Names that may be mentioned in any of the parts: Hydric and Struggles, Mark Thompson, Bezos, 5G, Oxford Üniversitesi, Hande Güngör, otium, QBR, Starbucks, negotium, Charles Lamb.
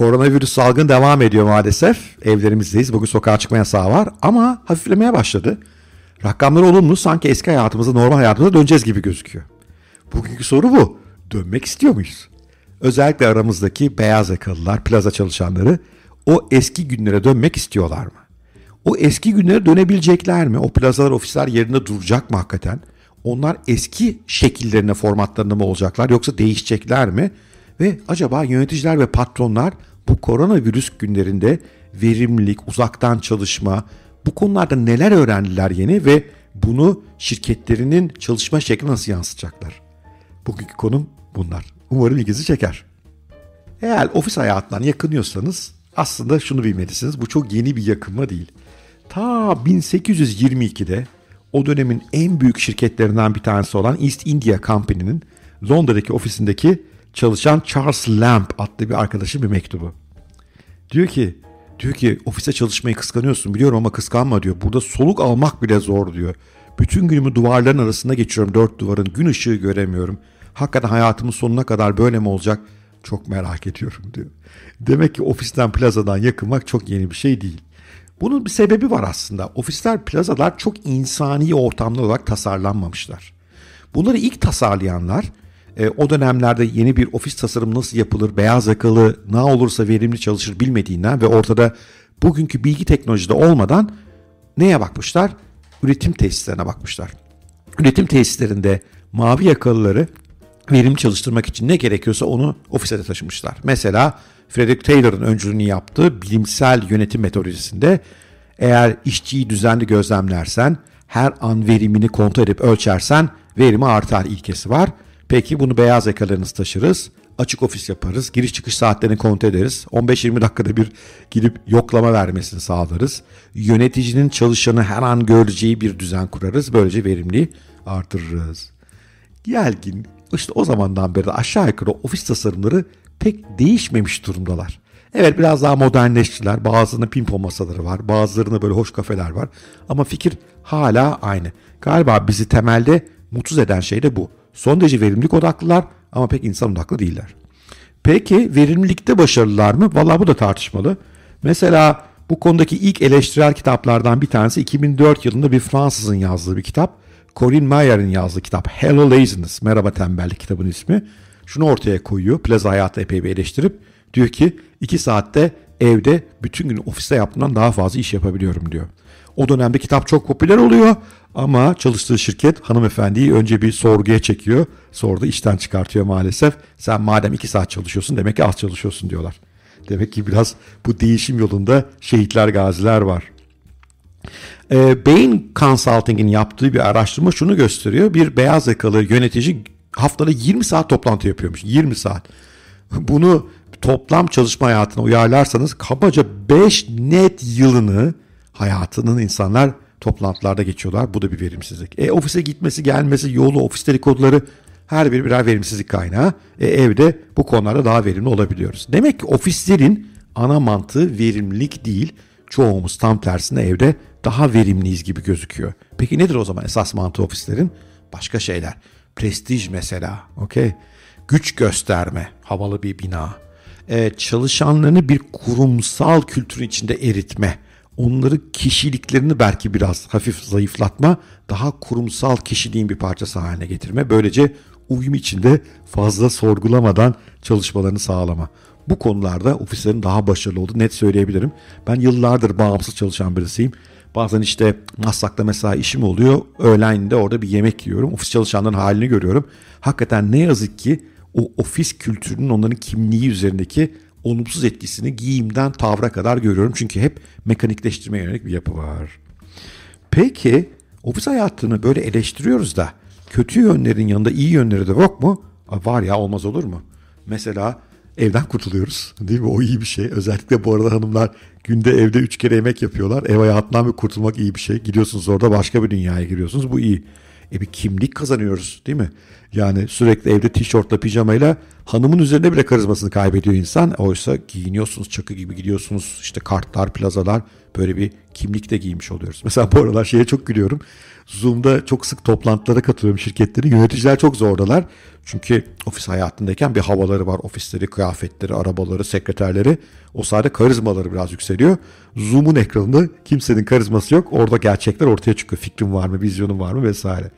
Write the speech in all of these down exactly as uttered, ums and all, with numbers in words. Koronavirüs salgını devam ediyor maalesef. Evlerimizdeyiz. Bugün sokağa çıkma yasağı var ama hafiflemeye başladı. Rakamlar olumlu, sanki eski hayatımıza, normal hayatımıza döneceğiz gibi gözüküyor. Bugünkü soru bu. Dönmek istiyor muyuz? Özellikle aramızdaki beyaz yakalılar, plaza çalışanları o eski günlere dönmek istiyorlar mı? O eski günlere dönebilecekler mi? O plazalar, ofisler yerinde duracak mı hakikaten? Onlar eski şekillerine, formatlarına mı olacaklar yoksa değişecekler mi? Ve acaba yöneticiler ve patronlar bu koronavirüs günlerinde verimlilik, uzaktan çalışma, bu konularda neler öğrendiler yeni ve bunu şirketlerinin çalışma şekline nasıl yansıtacaklar? Bugünkü konum bunlar. Umarım ilginizi çeker. Eğer ofis hayatından yakınıyorsanız aslında şunu bilmelisiniz. Bu çok yeni bir yakınma değil. Ta bin sekiz yüz yirmi ikide o dönemin en büyük şirketlerinden bir tanesi olan East India Company'nin Londra'daki ofisindeki çalışan Charles Lamb adlı bir arkadaşın bir mektubu. Diyor ki, diyor ki ofiste çalışmayı kıskanıyorsun biliyorum ama kıskanma diyor. Burada soluk almak bile zor diyor. Bütün günümü duvarların arasında geçiriyorum. Dört duvarın gün ışığı göremiyorum. Hakikaten hayatımın sonuna kadar böyle mi olacak? Çok merak ediyorum diyor. Demek ki ofisten, plazadan yakınmak çok yeni bir şey değil. Bunun bir sebebi var aslında. Ofisler, plazalar çok insani ortamlar olarak tasarlanmamışlar. Bunları ilk tasarlayanlar e, o dönemlerde yeni bir ofis tasarımı nasıl yapılır, beyaz yakalı ne olursa verimli çalışır bilmediğinden ve ortada bugünkü bilgi teknolojide olmadan neye bakmışlar? Üretim tesislerine bakmışlar. Üretim tesislerinde mavi yakalıları verimli çalıştırmak için ne gerekiyorsa onu ofise de taşımışlar. Mesela Frederick Taylor'ın öncülüğünü yaptığı bilimsel yönetim metodolojisinde eğer işçiyi düzenli gözlemlersen, her an verimini kontrol edip ölçersen verimi artar ilkesi var. Peki bunu beyaz yakalarınızı taşırız, açık ofis yaparız, giriş çıkış saatlerini kontrol ederiz, on beş yirmi dakikada bir girip yoklama vermesini sağlarız. Yöneticinin çalışanı her an göreceği bir düzen kurarız, böylece verimliliği artırırız. Yelgin, işte o zamandan beri de aşağı yukarı ofis tasarımları pek değişmemiş durumdalar. Evet biraz daha modernleştiler. Bazılarının pimpon masaları var. Bazılarında böyle hoş kafeler var. Ama fikir hala aynı. Galiba bizi temelde mutsuz eden şey de bu. Son derece verimlilik odaklılar ama pek insan odaklı değiller. Peki verimlilikte başarılılar mı? Vallahi bu da tartışmalı. Mesela bu konudaki ilk eleştirel kitaplardan bir tanesi iki bin dört yılında bir Fransızın yazdığı bir kitap. Corinne Meyer'in yazdığı kitap Hello Laziness, Merhaba Tembellik kitabın ismi. Şunu ortaya koyuyor, plaza hayatı epey bir eleştirip diyor ki iki saatte evde bütün gün ofiste yaptığımdan daha fazla iş yapabiliyorum diyor. O dönemde kitap çok popüler oluyor ama çalıştığı şirket hanımefendiyi önce bir sorguya çekiyor. Sonra da işten çıkartıyor maalesef. Sen madem iki saat çalışıyorsun demek ki az çalışıyorsun diyorlar. Demek ki biraz bu değişim yolunda şehitler, gaziler var. Bain Consulting'in yaptığı bir araştırma şunu gösteriyor. Bir beyaz yakalı yönetici haftada yirmi saat toplantı yapıyormuş. yirmi saat. Bunu toplam çalışma hayatına uyarlarsanız kabaca beş net yılını hayatının insanlar toplantılarda geçiyorlar. Bu da bir verimsizlik. E, ofise gitmesi, gelmesi, yolu, ofis dedikoduları her biri birer verimsizlik kaynağı. E, evde bu konularda daha verimli olabiliyoruz. Demek ki ofislerin ana mantığı verimlilik değil. Çoğumuz tam tersine evde daha verimliyiz gibi gözüküyor. Peki nedir o zaman esas mantığı ofislerin? Başka şeyler. Prestij mesela. Okay. Güç gösterme. Havalı bir bina. Ee, çalışanlarını bir kurumsal kültürün içinde eritme. Onları kişiliklerini belki biraz hafif zayıflatma. Daha kurumsal kişiliğin bir parçası haline getirme. Böylece uyum içinde fazla sorgulamadan çalışmalarını sağlama. Bu konularda ofislerin daha başarılı olduğunu net söyleyebilirim. Ben yıllardır bağımsız çalışan birisiyim. Bazen işte Maslak'ta mesela işim oluyor. Öğlende orada bir yemek yiyorum. Ofis çalışanların halini görüyorum. Hakikaten ne yazık ki o ofis kültürünün onların kimliği üzerindeki olumsuz etkisini giyimden tavra kadar görüyorum. Çünkü hep mekanikleştirmeye yönelik bir yapı var. Peki ofis hayatını böyle eleştiriyoruz da kötü yönlerin yanında iyi yönleri de yok mu? Var ya, olmaz olur mu? Mesela evden kurtuluyoruz değil mi? O iyi bir şey. Özellikle bu arada hanımlar günde evde üç kere yemek yapıyorlar. Ev hayatından bir kurtulmak iyi bir şey. Gidiyorsunuz orada başka bir dünyaya giriyorsunuz. Bu iyi. E bir kimlik kazanıyoruz değil mi? Yani sürekli evde tişörtle, pijamayla hanımın üzerine bile karizmasını kaybediyor insan. Oysa giyiniyorsunuz, çakı gibi gidiyorsunuz. İşte kartlar, plazalar, böyle bir kimlik de giymiş oluyoruz. Mesela bu aralar şeye çok gülüyorum. Zoom'da çok sık toplantılara katılıyorum şirketlerin. Yöneticiler çok zordalar. Çünkü ofis hayatındayken bir havaları var. Ofisleri, kıyafetleri, arabaları, sekreterleri. O sayede karizmaları biraz yükseliyor. Zoom'un ekranında kimsenin karizması yok. Orada gerçekler ortaya çıkıyor. Fikrin var mı, vizyonun var mı vesaire.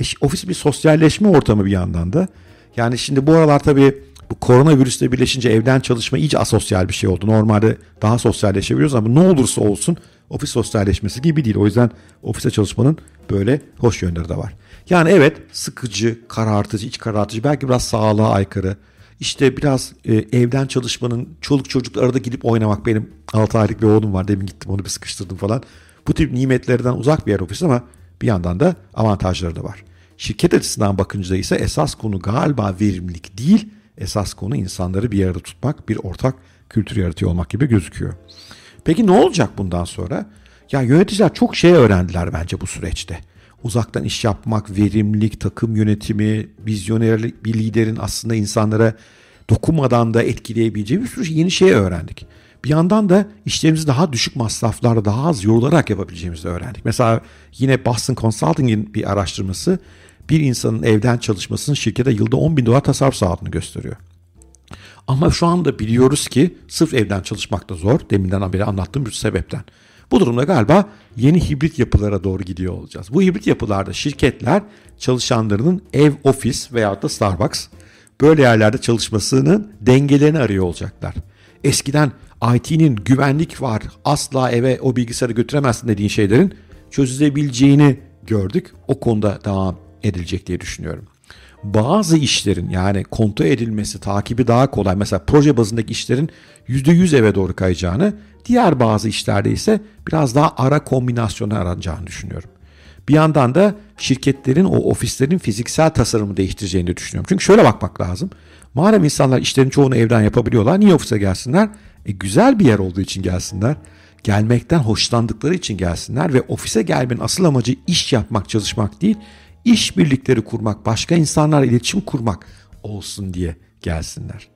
E, ofis bir sosyalleşme ortamı bir yandan da. Yani şimdi bu aralar tabii bu koronavirüsle birleşince evden çalışma iyice asosyal bir şey oldu. Normalde daha sosyalleşebiliyoruz ama ne olursa olsun ofis sosyalleşmesi gibi değil. O yüzden ofiste çalışmanın böyle hoş yönleri de var. Yani evet, sıkıcı, karartıcı, iç karartıcı, belki biraz sağlığa aykırı. İşte biraz e, evden çalışmanın, çoluk çocukla arada gidip oynamak. Benim altı aylık bir oğlum var. Demin gittim onu bir sıkıştırdım falan. Bu tip nimetlerden uzak bir yer ofis ama bir yandan da avantajları da var. Şirket açısından bakınca ise esas konu galiba verimlilik değil. Esas konu insanları bir arada tutmak, bir ortak kültür yaratıyor olmak gibi gözüküyor. Peki ne olacak bundan sonra? Ya yöneticiler çok şey öğrendiler bence bu süreçte. Uzaktan iş yapmak, verimlilik, takım yönetimi, vizyonerlik, bir liderin aslında insanlara dokunmadan da etkileyebileceği bir sürü yeni şey öğrendik. Bir yandan da işlerimizi daha düşük masraflarla, daha az yorularak yapabileceğimizi de öğrendik. Mesela yine Boston Consulting'in bir araştırması bir insanın evden çalışmasının şirkete yılda on bin dolar tasarruf sağladığını gösteriyor. Ama şu anda biliyoruz ki sırf evden çalışmak da zor. Deminden beri anlattığım bir sebepten. Bu durumda galiba yeni hibrit yapılara doğru gidiyor olacağız. Bu hibrit yapılarda şirketler çalışanlarının ev, ofis veyahut da Starbucks böyle yerlerde çalışmasının dengelerini arıyor olacaklar. Eskiden I T'nin güvenlik var, asla eve o bilgisayarı götüremezsin dediğin şeylerin çözülebileceğini gördük. O konuda devam edilecek diye düşünüyorum. Bazı işlerin yani kontrol edilmesi, takibi daha kolay. Mesela proje bazındaki işlerin yüzde yüz eve doğru kayacağını, diğer bazı işlerde ise biraz daha ara kombinasyonu aranacağını düşünüyorum. Bir yandan da şirketlerin o ofislerin fiziksel tasarımı değiştireceğini de düşünüyorum. Çünkü şöyle bakmak lazım. Madem insanlar işlerin çoğunu evden yapabiliyorlar, niye ofise gelsinler? E, güzel bir yer olduğu için gelsinler. Gelmekten hoşlandıkları için gelsinler ve ofise gelmenin asıl amacı iş yapmak, çalışmak değil, İş birlikleri kurmak, başka insanlarla iletişim kurmak olsun diye gelsinler.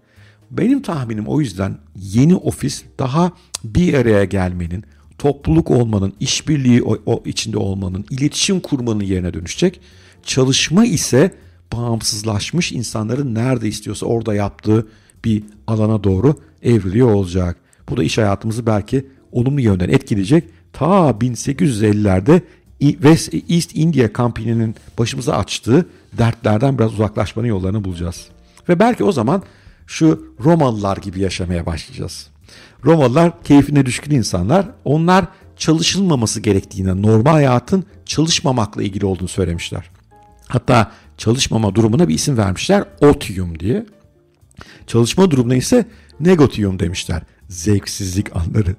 Benim tahminim o yüzden yeni ofis daha bir araya gelmenin, topluluk olmanın, işbirliği içinde olmanın, iletişim kurmanın yerine dönüşecek. Çalışma ise bağımsızlaşmış, insanların nerede istiyorsa orada yaptığı bir alana doğru evriliyor olacak. Bu da iş hayatımızı belki olumlu yönden etkileyecek. Ta bin sekiz yüz ellilerde West East India Company'nin başımıza açtığı dertlerden biraz uzaklaşmanın yollarını bulacağız. Ve belki o zaman şu Romalılar gibi yaşamaya başlayacağız. Romalılar keyfine düşkün insanlar. Onlar çalışılmaması gerektiğine, normal hayatın çalışmamakla ilgili olduğunu söylemişler. Hatta çalışmama durumuna bir isim vermişler, otium diye. Çalışma durumuna ise negotium demişler. Zevksizlik anları.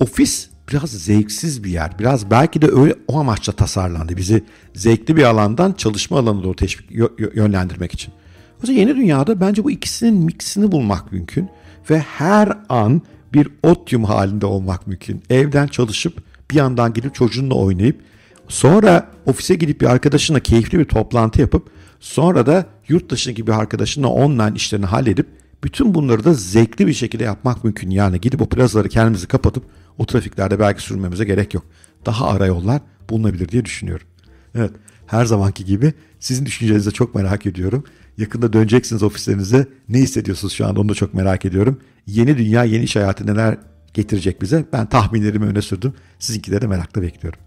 Ofis biraz zevksiz bir yer. Biraz belki de öyle o amaçla tasarlandı. Bizi zevkli bir alandan çalışma alanına doğru teşvik yönlendirmek için. O yüzden yeni dünyada bence bu ikisinin miksini bulmak mümkün. Ve her an bir otium halinde olmak mümkün. Evden çalışıp bir yandan gidip çocuğunla oynayıp sonra ofise gidip bir arkadaşınla keyifli bir toplantı yapıp sonra da yurt dışındaki bir arkadaşınla online işlerini halledip bütün bunları da zevkli bir şekilde yapmak mümkün. Yani gidip o plazaları kendimizi kapatıp o trafiklerde belki sürmemize gerek yok. Daha ara yollar bulunabilir diye düşünüyorum. Evet, her zamanki gibi sizin düşüncelerinizi çok merak ediyorum. Yakında döneceksiniz ofislerinize. Ne hissediyorsunuz şu anda onu da çok merak ediyorum. Yeni dünya, yeni iş hayatı neler getirecek bize? Ben tahminlerimi öne sürdüm. Sizinkileri de merakla bekliyorum.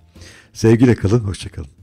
Sevgiyle kalın, hoşça kalın.